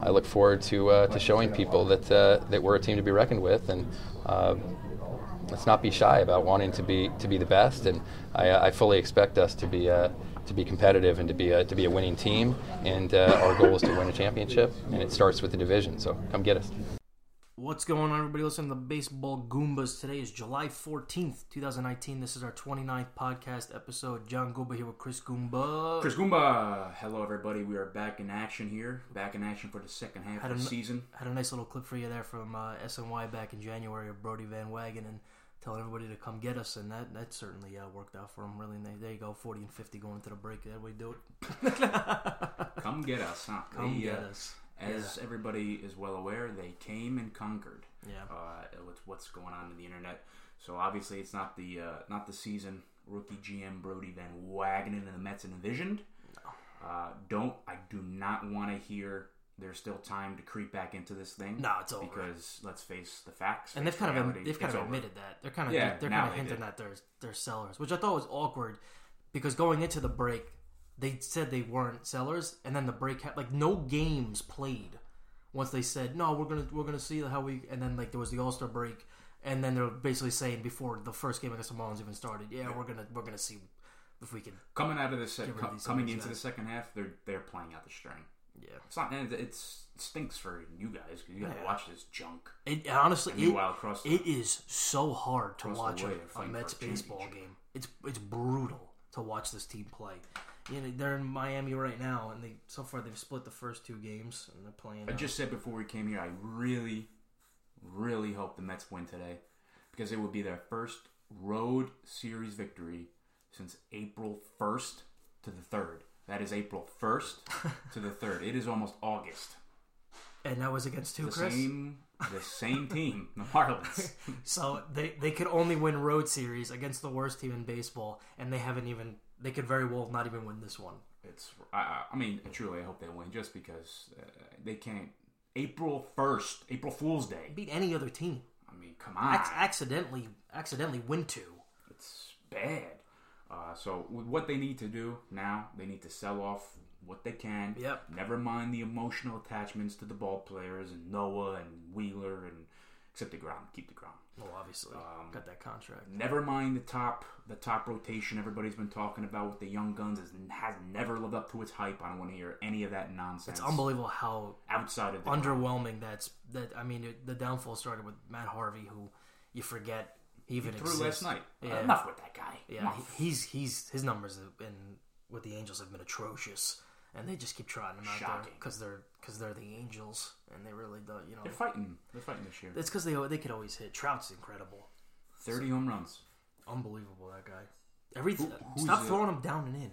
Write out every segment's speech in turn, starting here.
I look forward to showing people that that we're a team to be reckoned with, and let's not be shy about wanting to be the best. And I fully expect us to be competitive and to be a winning team. And our goal is to win a championship, and it starts with the division. So come get us. What's going on, everybody? Listen to the Baseball Goombas. Today is July 14th, 2019. This is our 29th podcast episode. John Goomba here with Chris Goomba. Chris Goomba! Hello, everybody. We are back in action here. Back in action for the second half of the season. Had a nice little clip for you there from SNY back in January of Brody Van Wagenen telling everybody to come get us, and that certainly worked out for him. Really, there you go, 40 and 50 going into the break. That way, do it. Come get us, huh? Come get us. As everybody is well aware, they came and conquered. Yeah. With what's going on in the internet, so obviously it's not the season rookie GM Brody Van Wagenen and the Mets envisioned. No. I do not want to hear. There's still time to creep back into this thing. No, it's over. Because let's face the facts. And they've kind of admitted that they're kind of hinting that they're sellers, which I thought was awkward because going into the break, they said they weren't sellers, and then the break happened. Like, no games played. Once they said, no, we're gonna see how we... And then, like, there was the All-Star break, and then they're basically saying before the first game against the Marlins even started, we're gonna see if we can... Coming into the second half, they're playing out the string. Yeah. It stinks for you guys, because you gotta watch this junk. It honestly... It is so hard to watch a Mets baseball game. It's brutal to watch this team play. You know, they're in Miami right now, and so far they've split the first two games, and they're playing. I just said before we came here, I really, really hope the Mets win today, because it would be their first road series victory since April 1st to the 3rd. That is April 1st to the 3rd. It is almost August. And that was against Chris? The same team, the Marlins. So they could only win road series against the worst team in baseball, and they haven't even... They could very well not even win this one. I hope they win just because they can't. April 1st, April Fool's Day. Beat any other team. I mean, come on. Accidentally win two. It's bad. So what they need to do now, they need to sell off what they can. Yep. Never mind the emotional attachments to the ball players and Noah and Wheeler and except DeGrom. Keep DeGrom. Well, obviously, got that contract. Never mind the top rotation everybody's been talking about with the young guns has never lived up to its hype. I don't want to hear any of that nonsense. It's unbelievable how outside of underwhelming that. I mean, the downfall started with Matt Harvey, who you forget even he threw exists. Last night. Yeah. Enough with that guy. Yeah, his numbers have been with the Angels have been atrocious, and they just keep trotting them out there because they're the Angels, and they really don't, you know. They're fighting this year. It's because they could always hit. Trout's incredible. 30 home runs. Unbelievable, that guy. Stop throwing him down and in.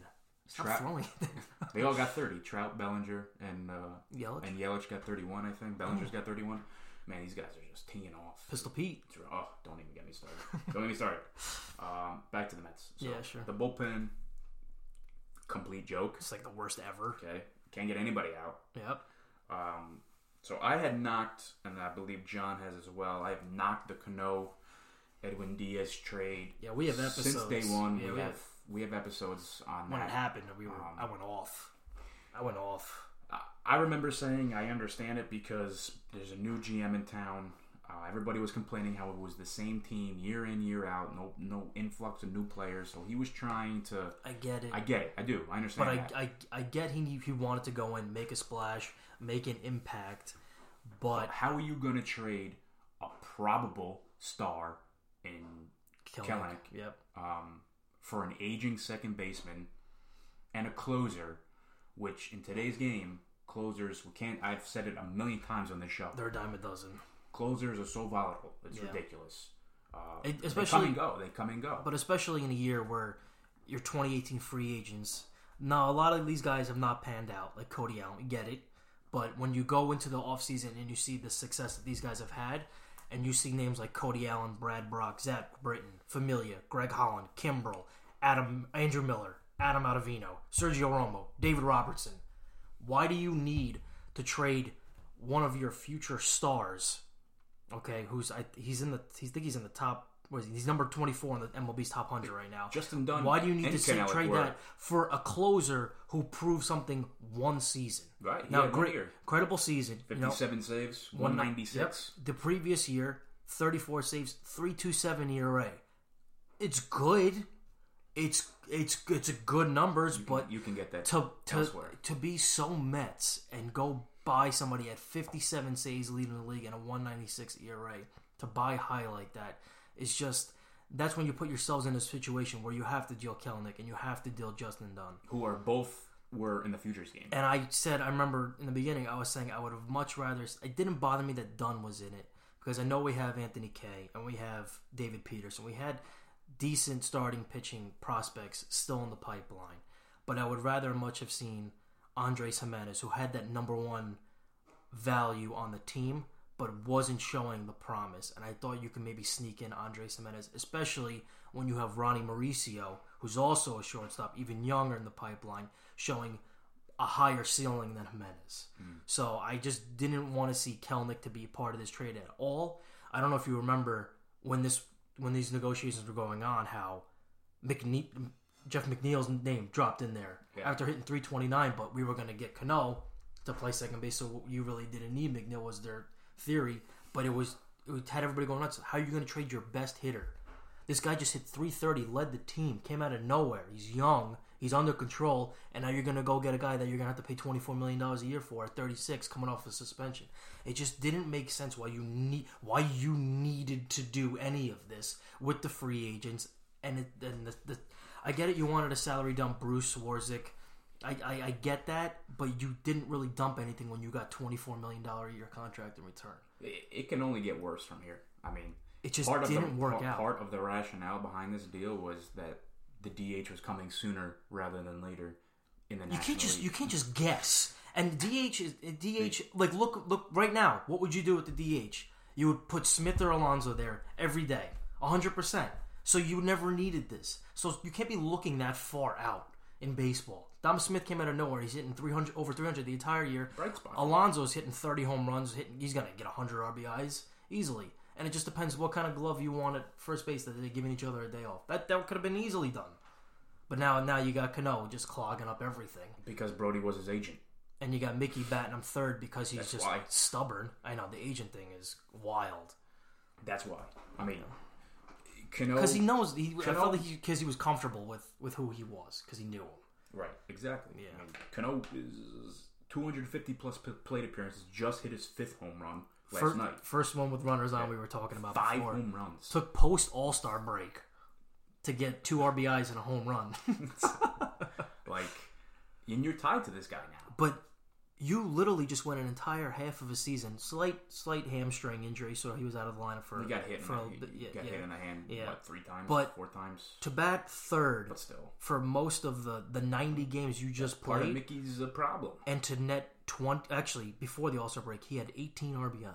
Stop throwing it. They all got 30. Trout, Bellinger, and Yelich. And Yelich got 31, I think. Bellinger's got 31. Man, these guys are just teeing off. Pistol Pete. Oh, don't even get me started. Back to the Mets. So, yeah, sure. The bullpen, complete joke. It's like the worst ever. Okay. Can't get anybody out. Yep. So I had knocked, and I believe John has as well, I have knocked the Cano, Edwin Diaz trade. Yeah, we have episodes. Since day one, yeah, we have episodes on when that. When it happened, I went off. I remember saying I understand it because there's a new GM in town. Everybody was complaining how it was the same team year in, year out, no influx of new players. So he was trying to... I get it. I get it. I do. I understand that. But I get he wanted to go in, make a splash, make an impact, but... How are you going to trade a probable star in Kelenic for an aging second baseman and a closer, which in today's game, closers, we can't... I've said it a million times on this show. They're a dime a dozen. Closers are so volatile. It's ridiculous. They come and go. But especially in a year where your 2018 free agents... Now, a lot of these guys have not panned out. Like Cody Allen, we get it. But when you go into the offseason and you see the success that these guys have had, and you see names like Cody Allen, Brad Brock, Zach Britton, Familia, Greg Holland, Kimbrel, Andrew Miller, Adam Ottavino, Sergio Romo, David Robertson. Why do you need to trade one of your future stars... Okay, he's in the top What is he? He's number 24 in the MLB's top 100 right now. Justin Dunn. Why do you need to trade that for a closer who proved something one season? Right. Now, great, incredible season. 57 saves, 196. Yep. The previous year, 34 saves, 3.27 ERA. It's good. It's a good numbers, but you can get that to be so Mets and go buy somebody at 57 saves leading the league and a 196 ERA to buy high like that. It's just, that's when you put yourselves in a situation where you have to deal Kelenic and you have to deal Justin Dunn. Who are both were in the futures game. And I remember in the beginning, I was saying I would have much rather, it didn't bother me that Dunn was in it because I know we have Anthony Kaye and we have David Peterson. We had decent starting pitching prospects still in the pipeline. But I would rather much have seen Andrés Giménez, who had that number one value on the team, but wasn't showing the promise. And I thought you could maybe sneak in Andrés Giménez, especially when you have Ronny Mauricio, who's also a shortstop, even younger in the pipeline, showing a higher ceiling than Giménez. Mm. So I just didn't want to see Kelenic to be part of this trade at all. I don't know if you remember when these negotiations were going on, how Jeff McNeil's name dropped in there after hitting 329, but we were going to get Cano to play second base, so you really didn't need McNeil was their theory, but it had everybody going nuts. How are you going to trade your best hitter? This guy just hit 330, led the team, came out of nowhere. He's young, he's under control, and now you're going to go get a guy that you're going to have to pay $24 million a year for at 36 coming off a suspension. It just didn't make sense why you needed to do any of this with the free agents. And I get it, you wanted a salary dump, Bruce Swarzik. I get that, but you didn't really dump anything when you got $24 million a year contract in return. It can only get worse from here. I mean, it just didn't work out. Part of the rationale behind this deal was that the DH was coming sooner rather than later in the National League. You can't just guess. And DH, like look right now, what would you do with the DH? You would put Smith or Alonso there every day, 100%. So you never needed this. So you can't be looking that far out in baseball. Dom Smith came out of nowhere. He's hitting 300, over 300 the entire year. Bright spot. Alonso's hitting 30 home runs. He's going to get 100 RBIs easily. And it just depends what kind of glove you want at first base that they're giving each other a day off. That could have been easily done. But now you got Cano just clogging up everything. Because Brody was his agent. And you got Mickey batting him third because he's stubborn. I know, the agent thing is wild. That's why. I mean, Cano... Because he knows... I felt like he was comfortable with who he was. Because he knew him. Right, exactly. Yeah. Cano is 250 plus plate appearances. Just hit his fifth home run last night. First one with runners on. We were talking about 5 before. Home runs. Took post All Star break to get 2 RBIs and a home run. And you're tied to this guy now. But you literally just went an entire half of a season, slight hamstring injury, so he was out of the lineup for. He got hit in the hand, what, 3 times, but 4 times. To bat third, but still for most of the 90 games you just played. Part of Mickey's a problem. And to net 20, actually before the All-Star break, he had 18 RBIs.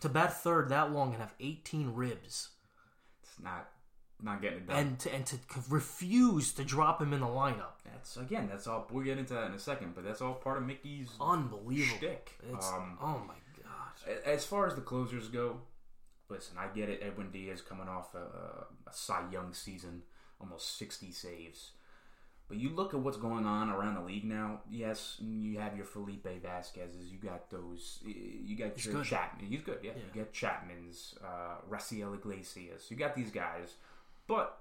To bat third that long and have 18 ribs, it's not getting it done. And to refuse to drop him in the lineup. That's all. We'll get into that in a second, but that's all part of Mickey's unbelievable shtick. Oh my gosh. As far as the closers go, listen, I get it. Edwin Diaz coming off a Cy Young season, almost 60 saves. But you look at what's going on around the league now. Yes, you have your Felipe Vasquez's. You got those. You got your Chapman. He's good. Yeah. You got Chapman's, Raciel Iglesias. You got these guys. But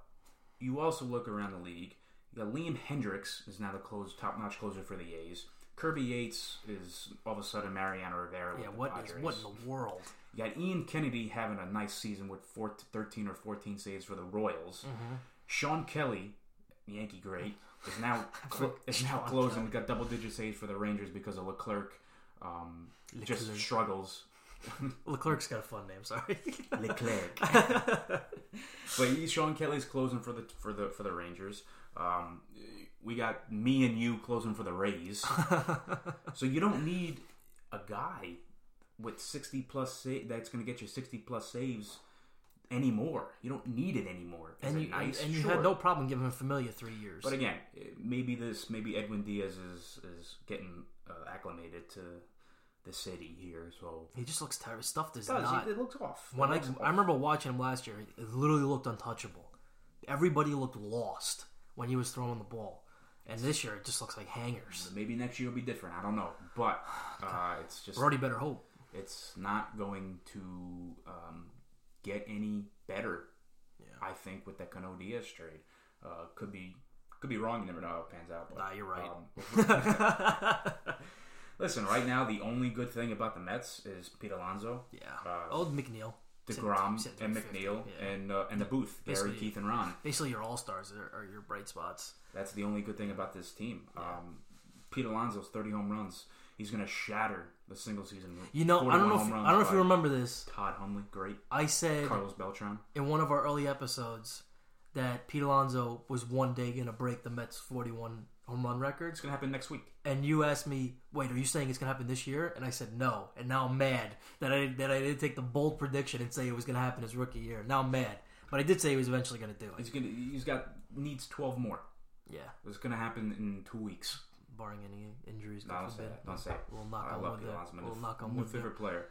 you also look around the league. You got Liam Hendricks is now the top-notch closer for the A's. Kirby Yates is all of a sudden Mariano Rivera. Yeah, what in the world? You got Ian Kennedy having a nice season with 13 or 14 saves for the Royals. Mm-hmm. Sean Kelly, Yankee great, is now closing. Kelly. Got double-digit saves for the Rangers because of Leclerc. Just struggles. Leclerc's got a fun name. Sorry, Leclerc. But Sean Kelly's closing for the Rangers. We got me and you closing for the Rays. So you don't need a guy with 60 plus that's going to get you 60 plus saves anymore. You don't need it anymore. You had no problem giving him Familia 3 years. But again, maybe Edwin Diaz is getting acclimated to the city here, so he just looks tired. His stuff does not. It looks off. I remember watching him last year, it literally looked untouchable. Everybody looked lost when he was throwing the ball, and this year it just looks like hangers. Maybe next year will be different. I don't know, but it's just Brody better hope it's not going to get any better. Yeah. I think with that Canó Diaz trade, could be wrong. You never know how it pans out. But, nah, you're right. Listen, right now the only good thing about the Mets is Pete Alonso. Yeah, old McNeil, DeGrom, and McNeil, yeah. and the Booth, basically, Gary, Keith, and Ron. Basically, your all stars are your bright spots. That's the only good thing about this team. Yeah. Pete Alonso's 30 home runs. He's going to shatter the single season. I don't know if you remember this. Todd Hundley, great. I said Carlos Beltran in one of our early episodes that Pete Alonso was one day going to break the Mets' 41 home run record. It's going to happen next week. And you asked me, wait, are you saying it's going to happen this year? And I said no. And now I'm mad that I didn't take the bold prediction and say it was going to happen his rookie year. Now I'm mad. But I did say he was eventually going to do it. He needs 12 more. Yeah. It's going to happen in 2 weeks. Barring any injuries. No, don't say it. We'll knock on wood. We'll knock on wood. New favorite player.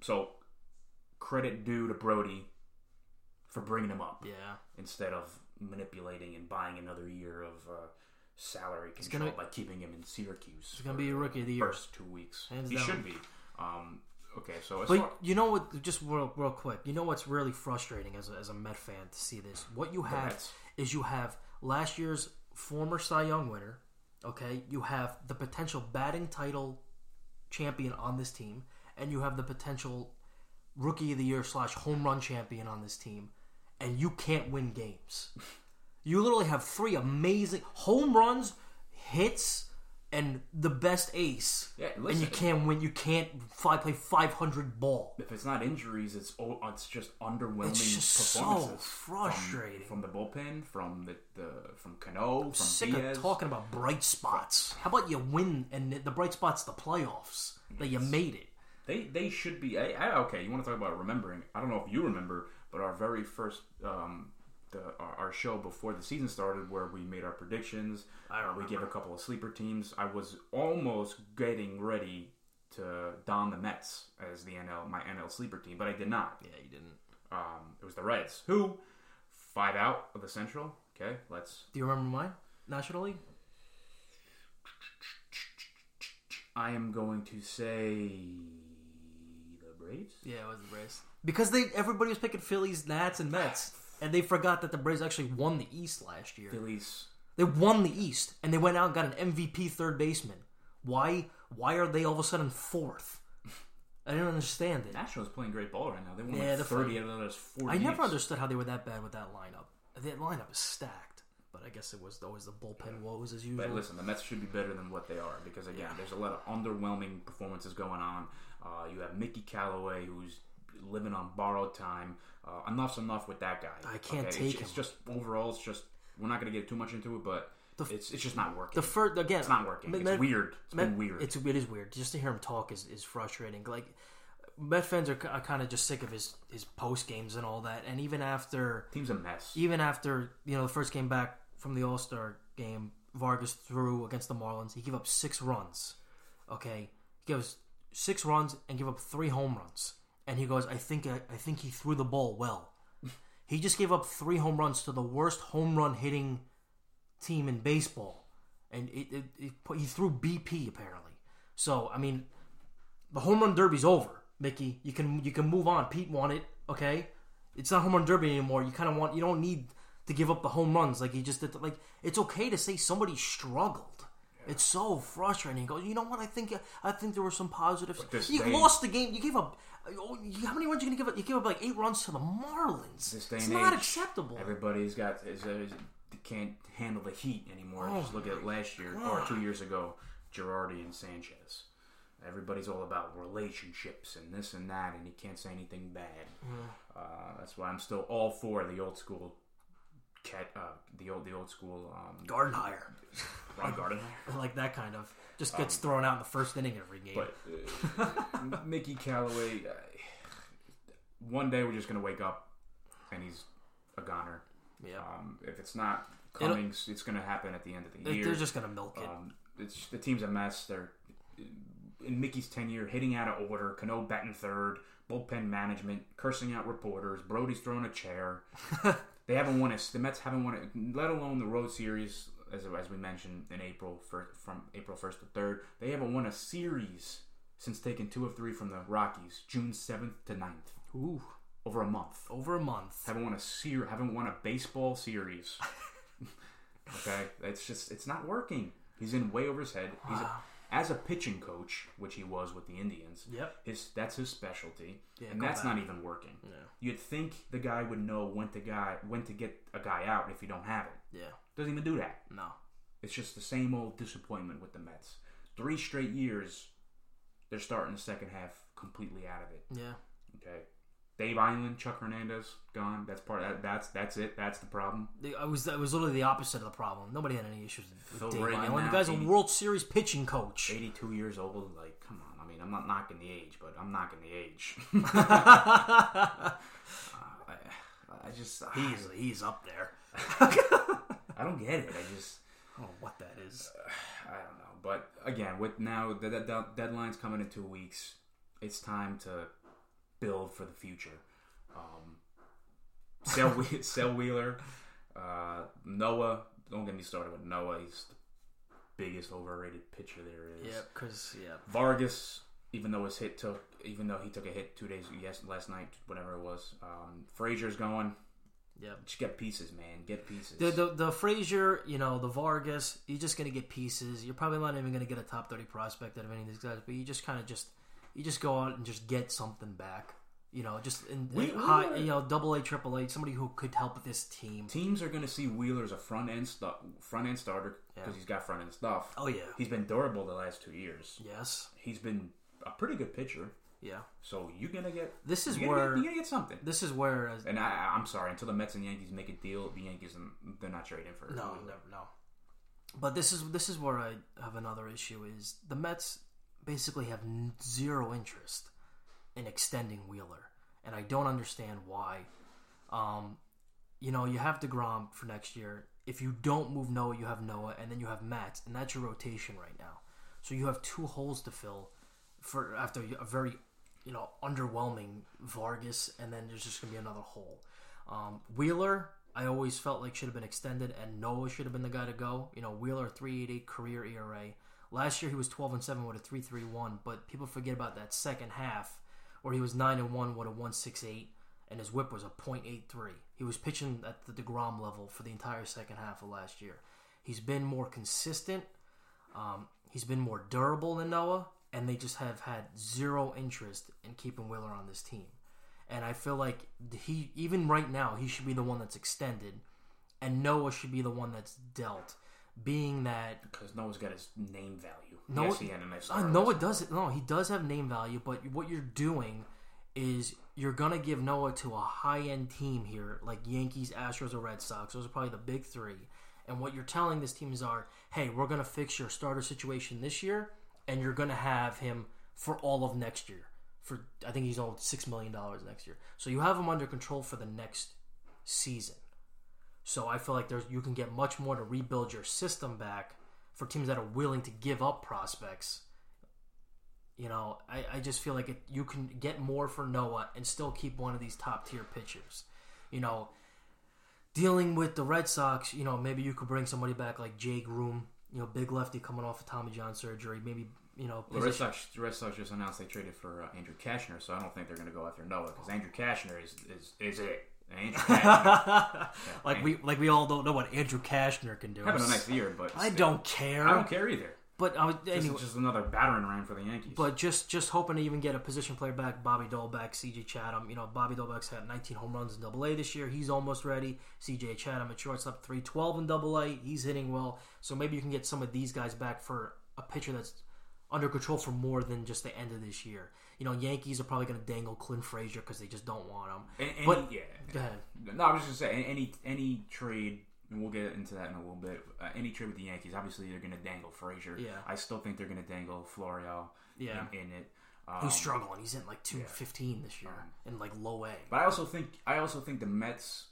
So, credit due to Brody for bringing him up. Yeah. Instead of manipulating and buying another year of salary control by keeping him in Syracuse. He's going to be a rookie of the year. First 2 weeks. Hands down. He should be. Okay, so... you know what... Just real quick. You know what's really frustrating as a Met fan to see this? What you have is you have last year's former Cy Young winner... Okay, you have the potential batting title champion on this team, and you have the potential rookie of the year / home run champion on this team, and you can't win games. You literally have three amazing home runs, hits, and the best ace, and you can't win. You can't play 500 ball. If it's not injuries, it's just underwhelming. It's just performances. So frustrating from the bullpen, from Canó. I'm sick of talking about bright spots. How about you win? And the bright spots, the playoffs, that you made it. They should be okay. You want to talk about remembering? I don't know if you remember, but our very first. Our show before the season started, where we made our predictions. We gave a couple of sleeper teams. I was almost getting ready to don the Mets as my NL sleeper team, but I did not. Yeah, you didn't. It was the Reds, who 5 out of the Central. Okay, let's. Do you remember mine? National League. I am going to say the Braves. Yeah, it was the Braves because everybody was picking Phillies, Nats, and Mets. And they forgot that the Braves actually won the East last year. They won the East, and they went out and got an MVP third baseman. Why are they all of a sudden fourth? I don't understand it. The Astros playing great ball right now. They won 30 out of those 40. I never understood how they were that bad with that lineup. That lineup is stacked. But I guess it was always the bullpen woes as usual. But listen, the Mets should be better than what they are because, again, there's a lot of underwhelming performances going on. You have Mickey Callaway, who's living on borrowed time. Enough's enough with that guy. I can't take him. It's just overall. It's just we're not going to get too much into it, but it's just not working. It's not working. It's weird. It's been weird. It is weird. Just to hear him talk is frustrating. Like Met fans are kind of just sick of his post games and all that. And even after team's a mess. Even after the first game back from the All-Star game, Vargas threw against the Marlins. He gave up 6 runs. Okay, he gives 6 runs and gave up 3 home runs. And he goes, I think he threw the ball well. He just gave up 3 home runs to the worst home run hitting team in baseball. And he threw BP, apparently. So, I mean, the home run derby's over, Mickey. You can move on. Pete won it, okay? It's not home run derby anymore. You don't need to give up the home runs like he just did. Like, it's okay to say somebody struggled. It's so frustrating. He goes, you know what? I think there were some positives. You lost the game. You gave up. How many runs are you gonna give up? You gave up like 8 runs to the Marlins. It's not acceptable. Everybody's got. They can't handle the heat anymore. Just look at last year or 2 years ago, Girardi and Sanchez. Everybody's all about relationships and this and that, and you can't say anything bad. Yeah. That's why I'm still all for the old school. The old school Gardenhire. Ron Gardenhire. Like that kind of. Just gets thrown out in the first inning every game. But Mickey Callaway, one day we're just going to wake up and he's a goner. Yeah. If it's not coming, it's going to happen at the end of the year. They're just going to milk it. The team's a mess. in Mickey's tenure, hitting out of order, Cano batting third, bullpen management, cursing out reporters, Brody's throwing a chair. They haven't won it. The Mets haven't won it, let alone the Road Series, as we mentioned in April, from April 1st to 3rd. They haven't won a series since taking 2 of 3 from the Rockies, June 7th to 9th. Ooh. Over a month. Over a month. Haven't won a baseball series. Okay? It's just, it's not working. He's in way over his head. He's as a pitching coach, which he was with the Indians, yep, that's his specialty, yeah, and that's not even working. Yeah. You'd think the guy would know when to get a guy out if you don't have it. Yeah, doesn't even do that. No, it's just the same old disappointment with the Mets. 3 straight years, they're starting the second half completely out of it. Yeah. Okay. Dave Eiland, Chuck Hernandez, gone. That's part of that. That's it. That's the problem. It was literally the opposite of the problem. Nobody had any issues with Dave Eiland. The guy's a World Series pitching coach. 82 years old. Like, come on. I mean, I'm not knocking the age, but I'm knocking the age. He's up there. I don't get it. I don't know what that is. I don't know. But again, with now the deadline's coming in 2 weeks, it's time to build for the future. Sell Wheeler. Noah. Don't get me started with Noah. He's the biggest overrated pitcher there is. Yep, Vargas, even though he took a hit 2 days last night, whatever it was. Frazier's going. Yep. Just get pieces, man. Get pieces. The Frazier, the Vargas, you're just going to get pieces. You're probably not even going to get a top 30 prospect out of any of these guys, but you just kind of just... You just go out and just get something back, double A, triple A, somebody who could help this team. Teams are going to see Wheeler as a front end starter because he's got front end stuff. Oh yeah, he's been durable the last 2 years. Yes, he's been a pretty good pitcher. Yeah, so you're gonna get you're gonna get something. This is where, and I'm sorry, until the Mets and Yankees make a deal, the Yankees they're not trading for no. But this is where I have another issue is the Mets basically have zero interest in extending Wheeler, and I don't understand why. You have DeGrom for next year. If you don't move Noah, you have Noah, and then you have Matt, and that's your rotation right now. So you have 2 holes to fill for after a very, underwhelming Vargas, and then there's just going to be another hole. Wheeler, I always felt like should have been extended, and Noah should have been the guy to go. Wheeler, 3.88 career ERA. Last year he was 12-7 with a 3.31, but people forget about that second half where he was 9-1 with a 1.68, and his WHIP was a .83. He was pitching at the DeGrom level for the entire second half of last year. He's been more consistent. He's been more durable than Noah, and they just have had zero interest in keeping Wheeler on this team. And I feel like even right now he should be the one that's extended, and Noah should be the one that's dealt. Being that... Because Noah's got his name value. Noah doesn't. No, he does have name value, but what you're doing is you're going to give Noah to a high-end team here, like Yankees, Astros, or Red Sox. Those are probably the big 3. And what you're telling this team is, hey, we're going to fix your starter situation this year, and you're going to have him for all of next year. I think he's owed $6 million next year. So you have him under control for the next season. So I feel like you can get much more to rebuild your system back for teams that are willing to give up prospects. I just feel like you can get more for Noah and still keep one of these top-tier pitchers. Dealing with the Red Sox, maybe you could bring somebody back like Jay Groom, big lefty coming off of Tommy John surgery, maybe... The Red Sox just announced they traded for Andrew Cashner, so I don't think they're going to go after Noah because Andrew Cashner is it. Andrew Cashner. We all don't know what Andrew Cashner can do. Having a nice year, but I don't care. I don't care either. But anyway, just another battering ram for the Yankees. But just hoping to even get a position player back, Bobby Dalbec, CJ Chatham. Bobby Dalbec's had 19 home runs in Double A this year. He's almost ready. CJ Chatham at shortstop, 3.12 in Double A. He's hitting well, so maybe you can get some of these guys back for a pitcher that's under control for more than just the end of this year. Yankees are probably going to dangle Clint Frazier because they just don't want him. Go ahead. No, I was just going to say, any trade, and we'll get into that in a little bit, any trade with the Yankees, obviously they're going to dangle Frazier. Yeah. I still think they're going to dangle Florial in it. Who's struggling. He's in like 215 this year in like low A. But I also think the Mets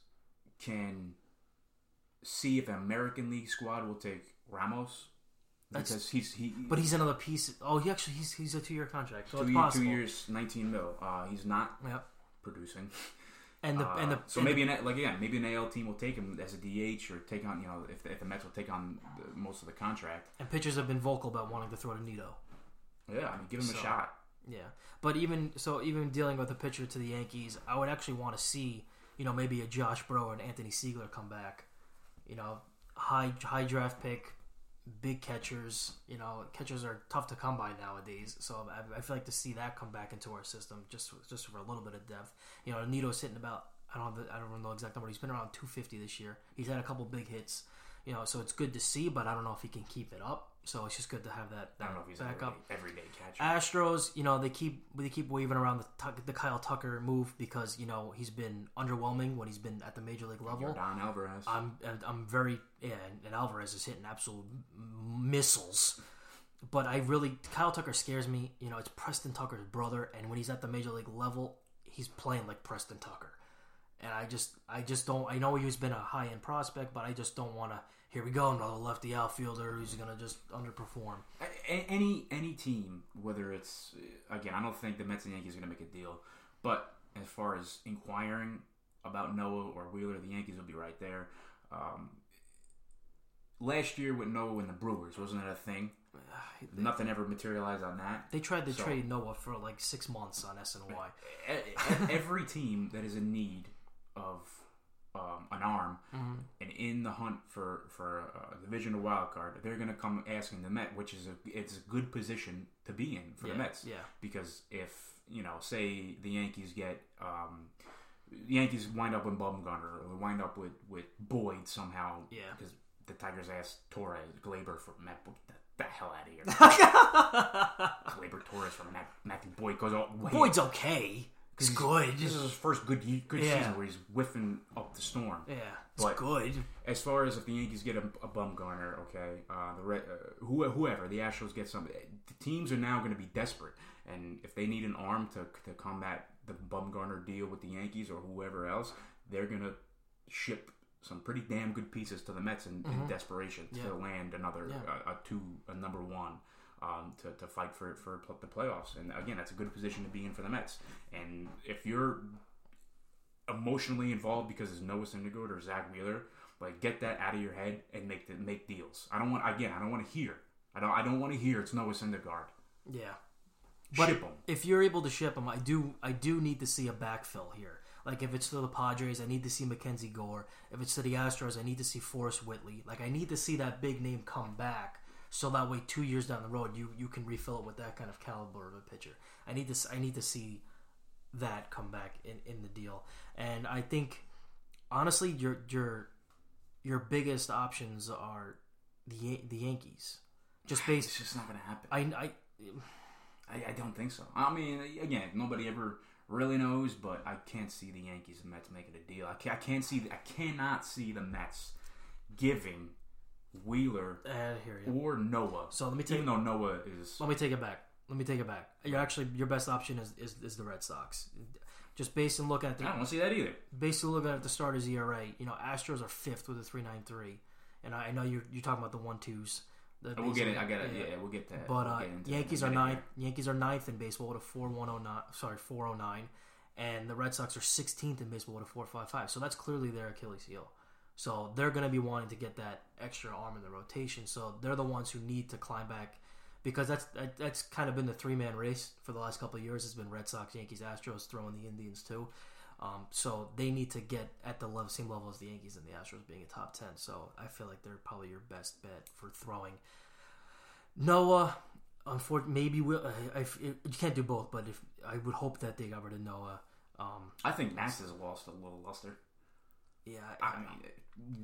can see if an American League squad will take Ramos. because But he's another piece. Oh, he actually he's a 2-year contract. So it's possible. 2 years, $19 million. He's not producing. And maybe an AL team will take him as a DH or take on, you know, if the Mets will take on most of the contract. And pitchers have been vocal about wanting to throw to Nito. Yeah, I mean, give him a shot. Yeah, but even dealing with a pitcher to the Yankees, I would actually want to see, you know, maybe a Josh Brewer and Anthony Siegler come back. You know, high draft pick, big catchers. You know, catchers are tough to come by nowadays, so I feel like to see that come back into our system just for a little bit of depth. You know, Nito's hitting about I don't know the exact number. He's been around 250 this year. He's had a couple big hits. You know, so it's good to see, but I don't know if he can keep it up. So it's just good to have that backup. Everyday catcher. Astros, you know, they keep waving around the Kyle Tucker move because, you know, he's been underwhelming when he's been at the major league level. Yordan Alvarez. And Alvarez is hitting absolute missiles. But Kyle Tucker scares me. You know, it's Preston Tucker's brother, and when he's at the major league level, he's playing like Preston Tucker. And I just don't. I know he's been a high end prospect, but I just don't want to. Here we go, another lefty outfielder who's going to just underperform. Any team, whether it's... Again, I don't think the Mets and Yankees are going to make a deal. But as far as inquiring about Noah or Wheeler, the Yankees will be right there. Last year with Noah and the Brewers, wasn't that a thing? Nothing ever materialized on that. They tried to trade Noah for like 6 months on SNY. Every team that is in need of... an arm, and in the hunt for a division wild card, they're going to come asking the Mets, which is it's a good position to be in for the Mets. Yeah. Because if, you know, say the Yankees get wind up with Bumgarner or wind up with Boyd somehow, because the Tigers asked Torres, Gleyber for Matt Boyd. Get the hell out of here. Gleyber Torres for Matthew Boyd goes all way. Boyd's okay. It's good. This is his first good season where he's whiffing up the storm. Yeah, it's good. As far as if the Yankees get a Bumgarner, okay, whoever, the Astros get somebody. The teams are now going to be desperate, and if they need an arm to combat the Bumgarner deal with the Yankees or whoever else, they're going to ship some pretty damn good pieces to the Mets in desperation to land another a number one. To fight for the playoffs. And again, that's a good position to be in for the Mets. And if you're emotionally involved because it's Noah Syndergaard or Zach Wheeler, like, get that out of your head and make deals. I don't want to hear it's Noah Syndergaard. Yeah. But ship him. If you're able to ship him, I do need to see a backfill here. Like, if it's to the Padres, I need to see Mackenzie Gore. If it's to the Astros, I need to see Forrest Whitley. Like, I need to see that big name come back. So that way, 2 years down the road, you can refill it with that kind of caliber of a pitcher. I need to see that come back in the deal. And I think, honestly, your biggest options are the Yankees. It's just not going to happen. I don't think so. I mean, again, nobody ever really knows, but I can't see the Yankees and Mets making a deal. I cannot see the Mets giving Wheeler or Noah. So let me take it back. Your best option is the Red Sox. Just based on looking at I don't see that either. Based on looking at the starters' ERA, you know, Astros are fifth with a 3.93, and I know you're talking about the 1-2s. We'll get it. I got it. Yeah, we'll get that. But Yankees are ninth in baseball with a 4.09, and the Red Sox are 16th in baseball with a 4.55. So that's clearly their Achilles heel. So they're going to be wanting to get that extra arm in the rotation. So they're the ones who need to climb back, because that's kind of been the three-man race for the last couple of years. It's been Red Sox, Yankees, Astros, throwing the Indians too. So they need to get at the same level as the Yankees and the Astros, being a top 10. So I feel like they're probably your best bet for throwing. Noah, unfortunately, maybe you can't do both, but I would hope that they got rid of Noah. I think Max has lost a little luster. Yeah, I mean,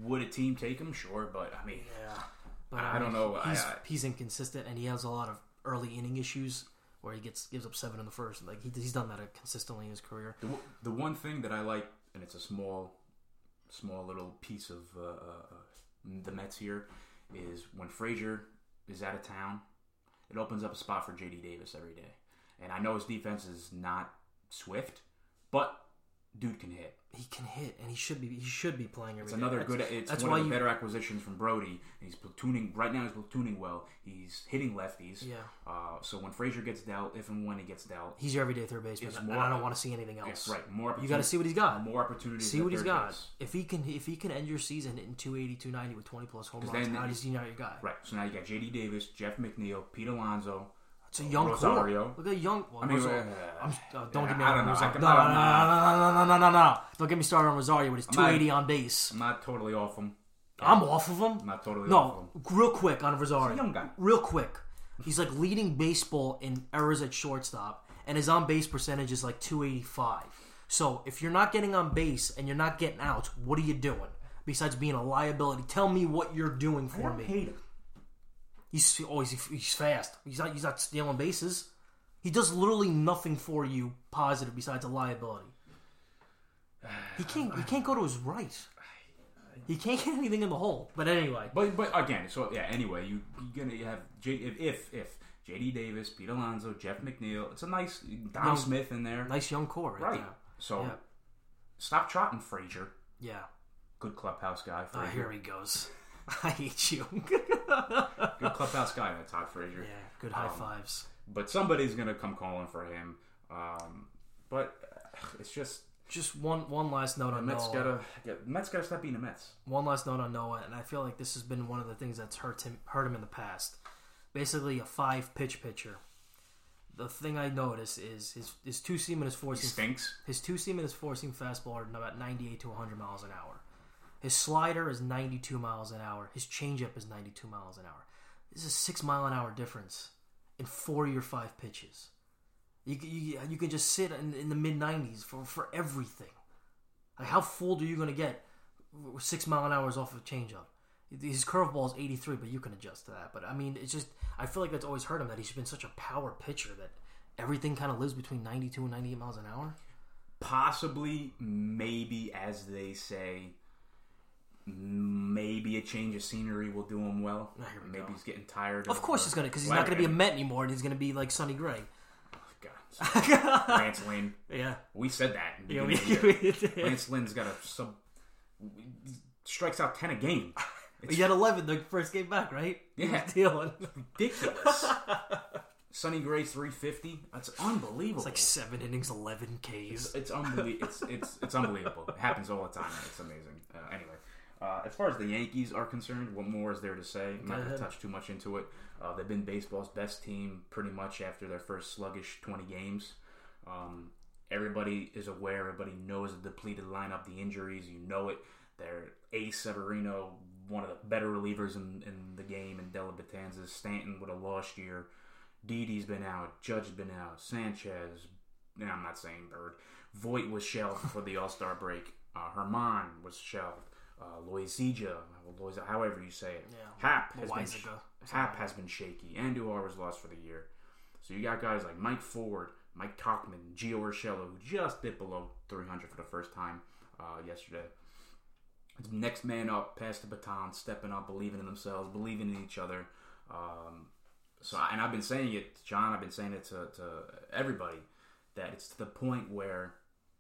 would a team take him? Sure, but I mean, I don't know. He's inconsistent, and he has a lot of early inning issues where he gives up seven in the first. Like he's done that consistently in his career. The one thing that I like, and it's a small little piece of the Mets here, is when Frazier is out of town, it opens up a spot for J.D. Davis every day. And I know his defense is not swift, but dude can hit. He can hit, and he should be playing every day. It's one of the better acquisitions from Brody. He's platooning right now. He's platooning well. He's hitting lefties. Yeah. So when Frazier gets dealt, if and when he gets dealt, he's your everyday third baseman. I don't want to see anything else. Yes, right. More. You got to see what he's got. More opportunities. See what he's got. Base. If he can end your season in 280, 290 with 20 plus home runs, now he's not your guy. Right. So now you got J.D. Davis, Jeff McNeil, Pete Alonso. It's a young Rosario. Look at young. Don't get me on Rosario. No. Don't get me started on Rosario when he's 280 on base. I'm not totally off him. I'm off of him? I'm not totally off of him. Real quick on Rosario. He's a young guy. Real quick. He's like leading baseball in errors at shortstop, and his on-base percentage is like 285. So if you're not getting on base and you're not getting out, what are you doing? Besides being a liability, tell me what you're doing for me. I hate him. He's fast. He's not stealing bases. He does literally nothing for you positive besides a liability. He can't go to his right. He can't get anything in the hole. But anyway. But again, so yeah. Anyway, you're gonna have if J.D. Davis, Pete Alonso, Jeff McNeil. It's a nice Don Smith in there. Nice young core, right? There. So Stop trotting, Frazier. Yeah. Good clubhouse guy. Frazier. Here he goes. I hate you. Good clubhouse guy, that Todd Frazier. Yeah, good high fives. But somebody's gonna come calling for him. But it's just one last note on Mets Noah. Mets gotta stop being the Mets. One last note on Noah, and I feel like this has been one of the things that's hurt him in the past. Basically, a 5-pitch pitcher. The thing I notice is his two seam and his four seam stinks. His two seam and his four seam fastball are about 98 to 100 miles an hour. His slider is 92 miles an hour. His changeup is 92 miles an hour. This is a 6-mile-an-hour difference in 4 or 5 pitches. You can just sit in the mid-90s for everything. Like, how fooled are you going to get 6-mile-an-hours off of a changeup? His curveball is 83, but you can adjust to that. But, I mean, it's just I feel like that's always hurt him, that he's been such a power pitcher that everything kind of lives between 92 and 98 miles an hour. Possibly, maybe, as they say, maybe a change of scenery will do him well. Maybe he's getting tired. Of course he's going to, because he's not going to be a Met anymore, and he's going to be like Sonny Gray. Oh, God. Lance Lynn. Yeah. We said that. We did. Lance Lynn's got a strikes out 10 a game. He had 11 the first game back, right? Yeah. Ridiculous. Sonny Gray 350. That's unbelievable. It's like 7 innings, 11 Ks. It's unbelievable. It happens all the time. It's amazing. Anyway. As far as the Yankees are concerned, what more is there to say? I'm not going to touch too much into it. They've been baseball's best team pretty much after their first sluggish 20 games. Everybody is aware. Everybody knows the depleted lineup, the injuries. You know it. Their ace, Severino, one of the better relievers in the game, and Della Betanzas. Stanton with a lost year. Didi's been out. Judge's been out. Sanchez. I'm not saying Bird. Voit was shelved for the All-Star break. Herman was shelved. Loiziga, however you say it. Yeah. Hap has been shaky. Andujar was lost for the year. So you got guys like Mike Ford, Mike Tauchman, Gio Urshela, who just dipped below 300 for the first time yesterday. It's next man up, pass the baton, stepping up, believing in themselves, believing in each other. And I've been saying it to John, I've been saying it to everybody, that it's to the point where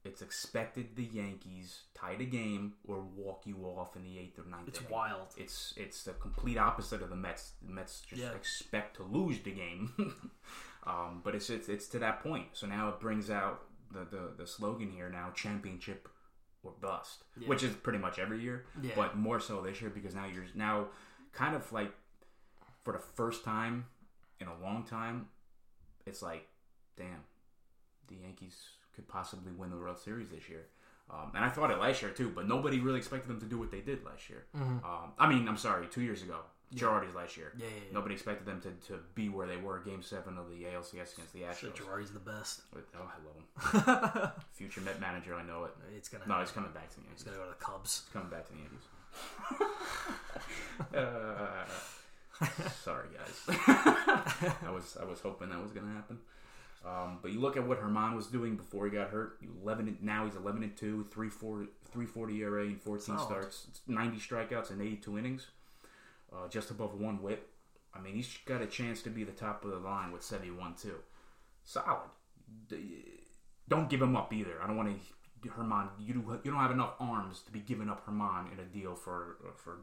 it's expected the Yankees tie the game or walk you off in the 8th or 9th. It's wild. It's the complete opposite of the Mets. The Mets just expect to lose the game. But it's to that point. So now it brings out the slogan here now, championship or bust, which is pretty much every year, but more so this year because now you're kind of like for the first time in a long time, it's like, damn, the Yankees could possibly win the World Series this year. And I thought it last year, too, but nobody really expected them to do what they did last year. Mm-hmm. 2 years ago. Girardi's last year. Yeah. Nobody expected them to be where they were, Game 7 of the ALCS against the Astros. Sure, Girardi's the best. I love him. Future Met manager, I know it. It's coming back to the Yankees. It's going to go to the Cubs. It's coming back to the Yankees. Sorry, guys. I was hoping that was going to happen. But you look at what Herman was doing before he got hurt. Now he's 11-2, 3.40 ERA in 14 starts, 90 strikeouts and 82 innings, just above 1 whip. I mean, he's got a chance to be the top of the line with 71-2. Solid. Don't give him up either. I don't want to Herman, you don't have enough arms to be giving up Herman in a deal for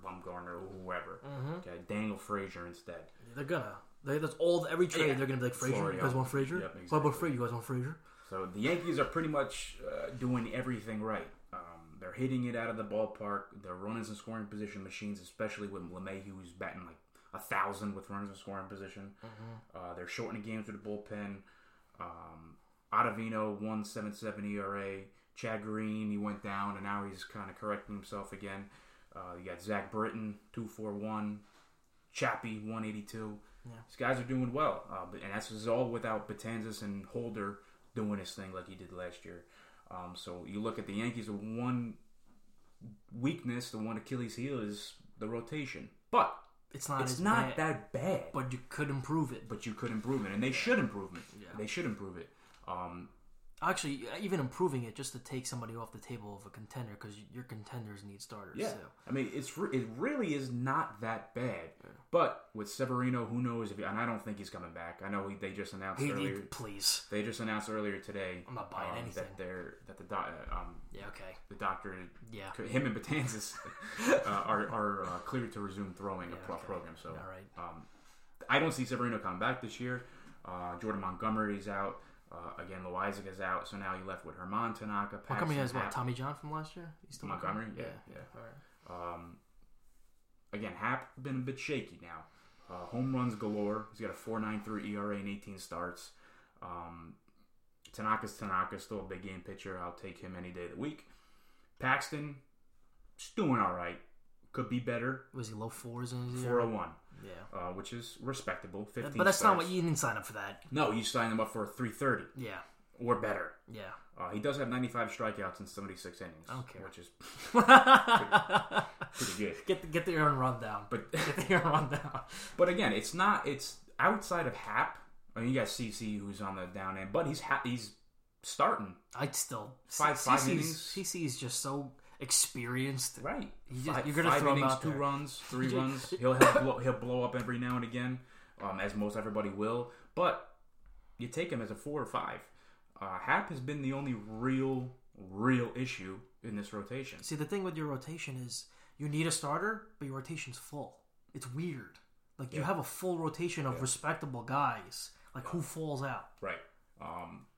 Bumgarner or whoever. Mm-hmm. Okay, Daniel Frazier instead. They're gonna. That's all. Every trade they're gonna be like Frazier. You guys want Frazier? Yep, exactly. What about Frazier? You guys want Frazier? So the Yankees are pretty much doing everything right. They're hitting it out of the ballpark. They're runners in scoring position machines, especially with LeMahieu, who's batting like 1,000 with runners in scoring position. Mm-hmm. They're shortening games with the bullpen. Ottavino, 1.77 ERA. Chad Green, he went down, and now he's kind of correcting himself again. You got Zach Britton, 2.41. Chappie, 1.82. Yeah. These guys are doing well. And that's all without Betanzas and Holder doing his thing like he did last year. So you look at the Yankees, the one weakness, the one Achilles heel is the rotation. But it's not that bad. But you could improve it. And they should improve it. Yeah. They should improve it. Actually, even improving it just to take somebody off the table of a contender, because your contenders need starters. Yeah, so. I mean, it really is not that bad. Yeah. But with Severino, who knows? And I don't think he's coming back. I know they just announced earlier. Please, they just announced earlier today. I'm not buying anything the doctor, him and Betanzas are cleared to resume throwing program. So, all right. I don't see Severino coming back this year. Jordan Montgomery's out. Again, Loizaga is out, so now you're left with Herman, Tanaka, Paxton. How come he has Tommy John from last year? He's still Montgomery? Yeah. All right. Again, Happ been a bit shaky now. Home runs galore. He's got a 4.93 ERA in 18 starts. Tanaka's still a big game pitcher. I'll take him any day of the week. Paxton, just doing all right. Could be better. Was he low fours in his 4.01. Yeah, which is respectable. 15 but that's starts. Not what you didn't sign up for that. No, you signed him up for 3.30. Yeah, or better. Yeah, he does have 95 strikeouts in 76 innings. I don't care, which is pretty good. Get the earned run down, but But again, it's not. It's outside of Happ. I mean, you got CC who's on the down end, but he's starting. I'd still five innings. CC's just so. Experienced, right? You're gonna throw innings, out 2 runs, 3 runs. He'll blow up every now and again, as most everybody will. But you take him as a 4 or 5. Happ has been the only real issue in this rotation. See, the thing with your rotation is you need a starter, but your rotation's full. It's weird. Like you have a full rotation of respectable guys. Like who falls out, right?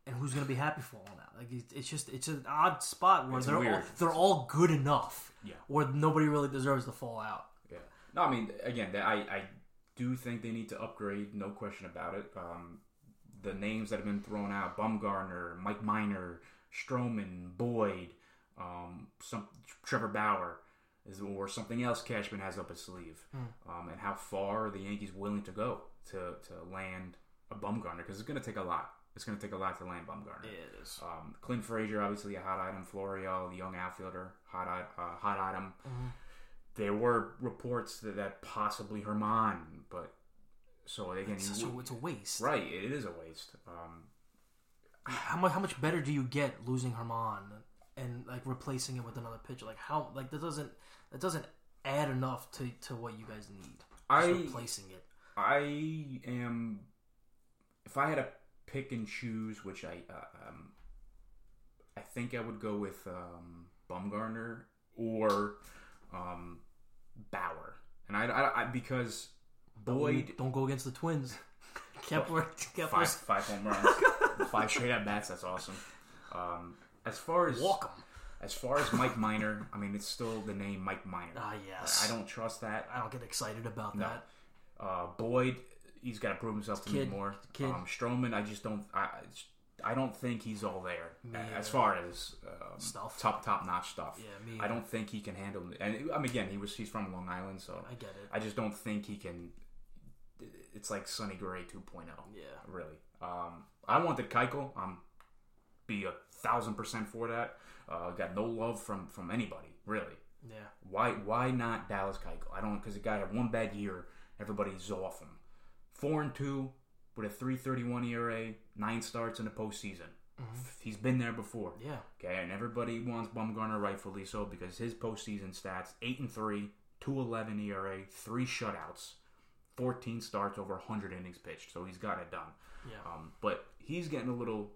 And who's going to be happy for all that? Like it's an odd spot where they're all good enough, where nobody really deserves to fall out. Yeah. No, I mean, again, I do think they need to upgrade, no question about it. The names that have been thrown out: Bumgarner, Mike Minor, Stroman, Boyd, Trevor Bauer, or something else Cashman has up his sleeve, and how far are the Yankees willing to go to land a Bumgarner? Because it's going to take a lot. It's going to take a lot to land Bumgarner. It is. Clint Frazier, obviously a hot item. Florial, the young outfielder, hot item. Mm-hmm. There were reports that possibly Herman, but so again, it's a waste. Right, it is a waste. How much better do you get losing Herman and like replacing it with another pitcher? Like how? Like that doesn't add enough to what you guys need. Replacing it. I am. If I had a pick and choose, which I think I would go with Bumgarner or Bauer, and I because Boyd don't go against the Twins. Kepler 5 home runs, 5 straight at bats. That's awesome. As far as Mike Minor, I mean it's still the name Mike Minor. Yes, I don't trust that. I don't get excited about that. Boyd. He's got to prove himself to me more. Stroman, I just don't. I don't think he's all there as far as stuff. Top notch stuff. Yeah, I don't think he can handle. And again, he's from Long Island, so I get it. I just don't think he can. It's like Sonny Gray 2.0. Yeah, really. I wanted Keuchel. Be 1,000% for that. Got no love from anybody really. Yeah. Why not Dallas Keuchel? I don't because the guy had one bad year. Everybody's off him. 4-2 with a 3.31 ERA, 9 starts in the postseason. Mm-hmm. He's been there before. Yeah. Okay, and everybody wants Bumgarner rightfully so because his postseason stats: 8-3, 2.11 ERA, 3 shutouts, 14 starts over 100 innings pitched. So he's got it done. Yeah. But he's getting a little.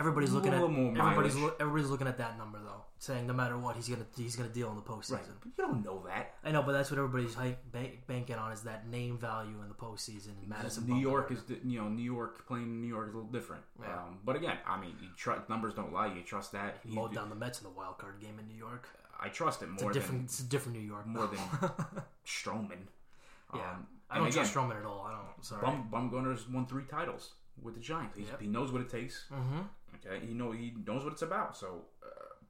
Everybody's looking at everybody's looking at that number though, saying no matter what he's gonna deal in the postseason. Right. But you don't know that. I know, but that's what everybody's banking on is that name value in the postseason. In Madison, New York is New York playing New York is a little different. Yeah. But again, I mean, numbers don't lie. You trust that he mowed down the Mets in the wild card game in New York. I trust it more than it's a different New York more than Stroman. Yeah, I don't trust Stroman at all. I don't. Sorry, Bumgarner's won 3 titles with the Giants. He knows what it takes. Mm-hmm. Okay, he knows what it's about. So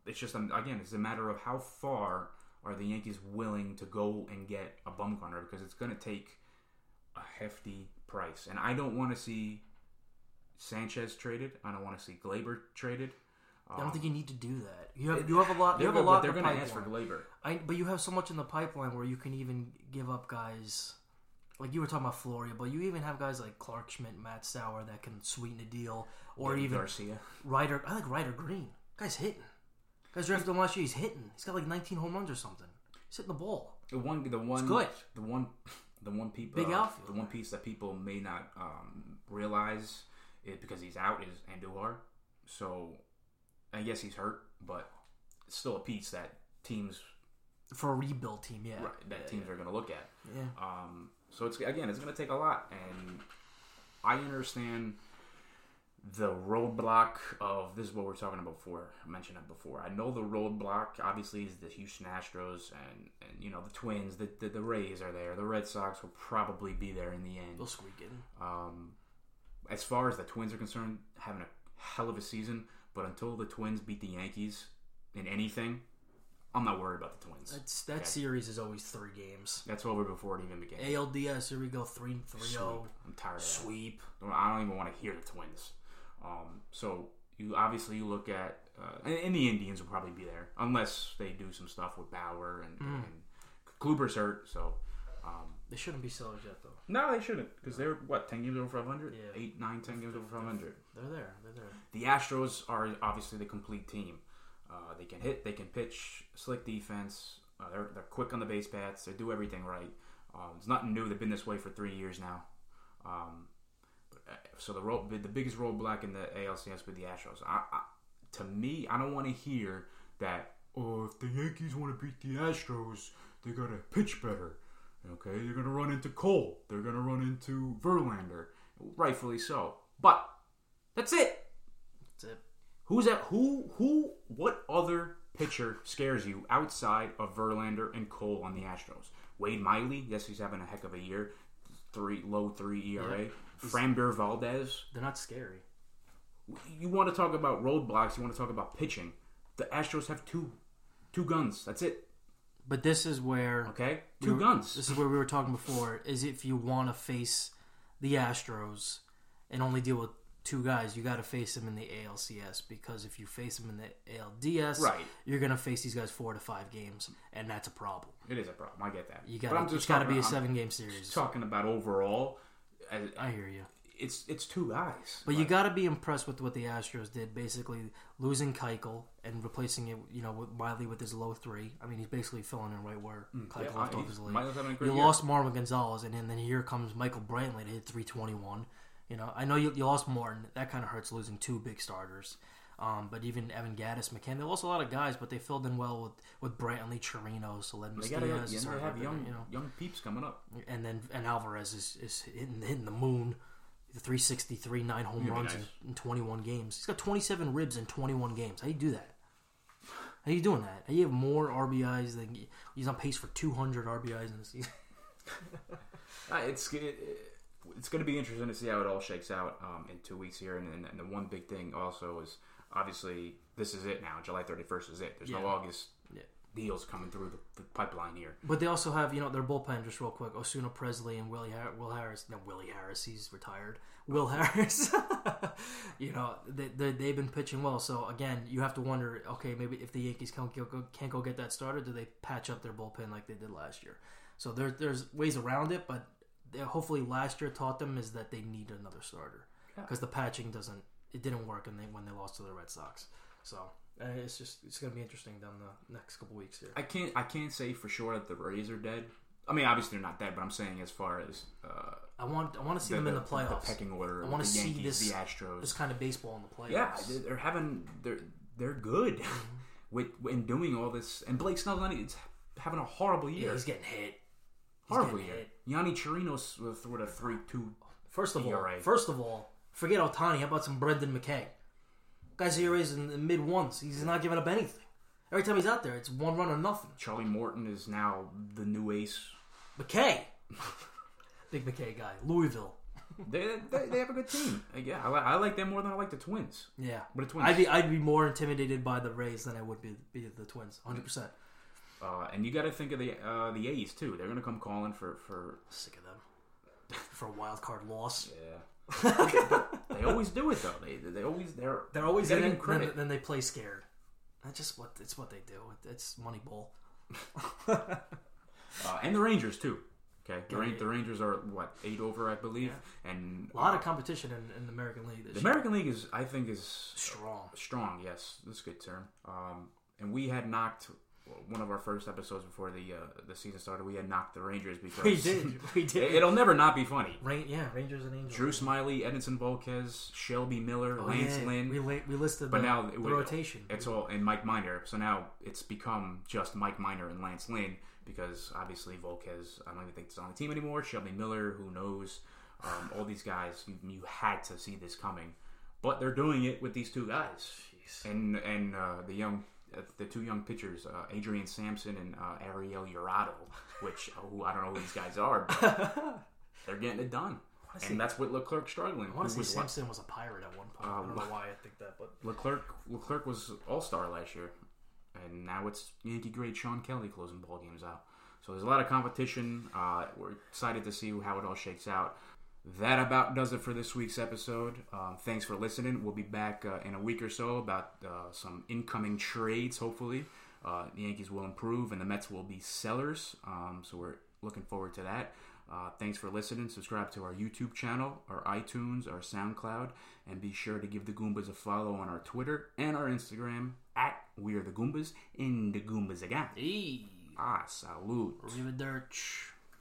it's just it's a matter of how far are the Yankees willing to go and get a Bumgarner, because it's going to take a hefty price. And I don't want to see Sanchez traded. I don't want to see Glaber traded. I don't think you need to do that. You have a lot. You have a lot. They're going to ask for Glaber, but you have so much in the pipeline where you can even give up guys. Like you were talking about Floria, but you even have guys like Clark Schmidt, Matt Sauer that can sweeten a deal, or even Garcia. Ryder. I like Ryder Green. Guy's hitting. Guys drafted him last year. He's hitting. He's got like 19 home runs or something. He's hitting the ball. The one, it's good. The one people. Big outfield. The one piece that people may not realize is because he's out is Andujar. So I guess he's hurt, but it's still a piece that teams for a rebuild team. Yeah, right, that teams are going to look at. Yeah. So it's going to take a lot, and I understand the roadblock of this is what we're talking about before. I mentioned it before. I know the roadblock obviously is the Houston Astros and the Twins. The Rays are there. The Red Sox will probably be there in the end. They'll squeak in. As far as the Twins are concerned, having a hell of a season, but until the Twins beat the Yankees in anything, I'm not worried about the Twins. That series is always 3 games. That's over before it even began. ALDS, here we go, 3-0. I'm tired of that. Sweep. I don't even want to hear the Twins. So, you look at... and the Indians will probably be there, unless they do some stuff with Bauer and Kluber's hurt, so... they shouldn't be sellers yet, though. No, they shouldn't, because they're, 10 games over 500? Yeah. 8, 9, 10 games over 500. They're there. The Astros are obviously the complete team. They can hit, they can pitch, slick defense. They're quick on the base paths. They do everything right. It's nothing new. They've been this way for 3 years now. So the biggest roadblock in the ALCS with the Astros. To me, I don't want to hear that. Oh, if the Yankees want to beat the Astros, they gotta pitch better. Okay, they're gonna run into Cole. They're gonna run into Verlander. Rightfully so. But that's it. That's it. Who's that? Who? What other pitcher scares you outside of Verlander and Cole on the Astros? Wade Miley, yes, he's having a heck of a year. 3.03 ERA. Yeah. Framber Valdez. They're not scary. You want to talk about roadblocks? You want to talk about pitching? The Astros have two guns. That's it. But this is where guns. This is where we were talking before. Is if you want to face the Astros and only deal with 2 guys, you got to face them in the ALCS, because if you face them in the ALDS, right, you're going to face these guys 4 to 5 games, and that's a problem. It is a problem. I get that. It's got to be a 7-game series. Talking about overall, I hear you. It's 2 guys, but you got to be impressed with what the Astros did. Basically, losing Keuchel and replacing it, with Miley with his low 3. I mean, he's basically filling in right where Keuchel left off his league. You lost Marwin Gonzalez, and then here comes Michael Brantley to hit 321. I know you lost Morton. That kind of hurts losing 2 big starters. But even Evan Gaddis, McCann, they lost a lot of guys, but they filled in well with Brantley, Chirino, Soledad. They have young peeps coming up. And Alvarez is hitting the moon. 363, 9 home runs in 21 games. He's got 27 ribs in 21 games. How do you do that? How are you doing that? How do you have more RBIs than he's on pace for 200 RBIs in the season? It's going to be interesting to see how it all shakes out in 2 weeks here. And the one big thing also is, obviously, this is it now. July 31st is it. There's no August deals coming through the pipeline here. But they also have, their bullpen, just real quick, Osuna, Presley, and Will Harris. No, Willie Harris. He's retired. Will Harris. They've been pitching well. So, again, you have to wonder, okay, maybe if the Yankees can't go get that starter, do they patch up their bullpen like they did last year? So there's ways around it, but... hopefully last year taught them is that they need another starter, because the patching didn't work when they lost to the Red Sox. So it's going to be interesting down the next couple weeks here. I can't say for sure that the Rays are dead, I mean, obviously they're not that, but I'm saying as far as I want to see them in the playoffs. The pecking order. I want to see Yankees, the Astros, this kind of baseball in the playoffs. Yeah, they're good in doing all this. And Blake Snell's having a horrible year. Yeah, he's getting hit. Yanni Chirinos with a 3.2. First of all, forget Ohtani. How about some Brendan McKay? Guy's ERA's in the mid ones. He's not giving up anything. Every time he's out there, it's one run or nothing. Charlie Morton is now the new ace. McKay. Big McKay guy. Louisville. they have a good team. Yeah, I like them more than I like the Twins. Yeah. But the Twins. I'd be more intimidated by the Rays than I would be the Twins. 100%. And you got to think of the A's, too. They're going to come calling for... Sick of them. For a wild card loss. Yeah. But they always do it, though. They're always getting credit. Then they play scared. That's just what they do. It's Moneyball. And the Rangers too. Okay, the Rangers are what 8 over, I believe, yeah. And a lot of competition in the American League. American League is, I think, is strong. Strong, yes, that's a good term. And we had knocked one of our first episodes before the season started. We had knocked the Rangers because we did. It'll never not be funny. Rangers and Angels. Drew Smiley, Edinson Volquez, Shelby Miller, Lance Lynn. We listed, but now the rotation. It's all in Mike Minor. So now it's become just Mike Minor and Lance Lynn because obviously Volquez, I don't even think it's on the team anymore. Shelby Miller, who knows? All these guys, you had to see this coming, but they're doing it with these two guys. Jeez. and the two young pitchers, Adrian Sampson and Ariel Jurado, who I don't know who these guys are, but they're getting it done. That's what Leclerc's struggling. I want to say Sampson was a pirate at one point. I don't know why I think that, but Leclerc was all-star last year, and now it's Yankee great Sean Kelly closing ball games out. So there's a lot of competition. We're excited to see how it all shakes out. That about does it for this week's episode. Thanks for listening. We'll be back in a week or so about some incoming trades, hopefully. The Yankees will improve and the Mets will be sellers. So we're looking forward to that. Thanks for listening. Subscribe to our YouTube channel, our iTunes, our SoundCloud, and be sure to give the Goombas a follow on our Twitter and our Instagram at We Are The Goombas in The Goombas Again. Hey. Ah, salute. Arrivederci.